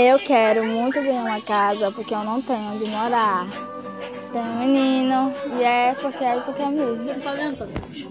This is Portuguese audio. Eu quero muito ganhar uma casa porque eu não tenho onde morar. Tem um menino e é porque é com a família.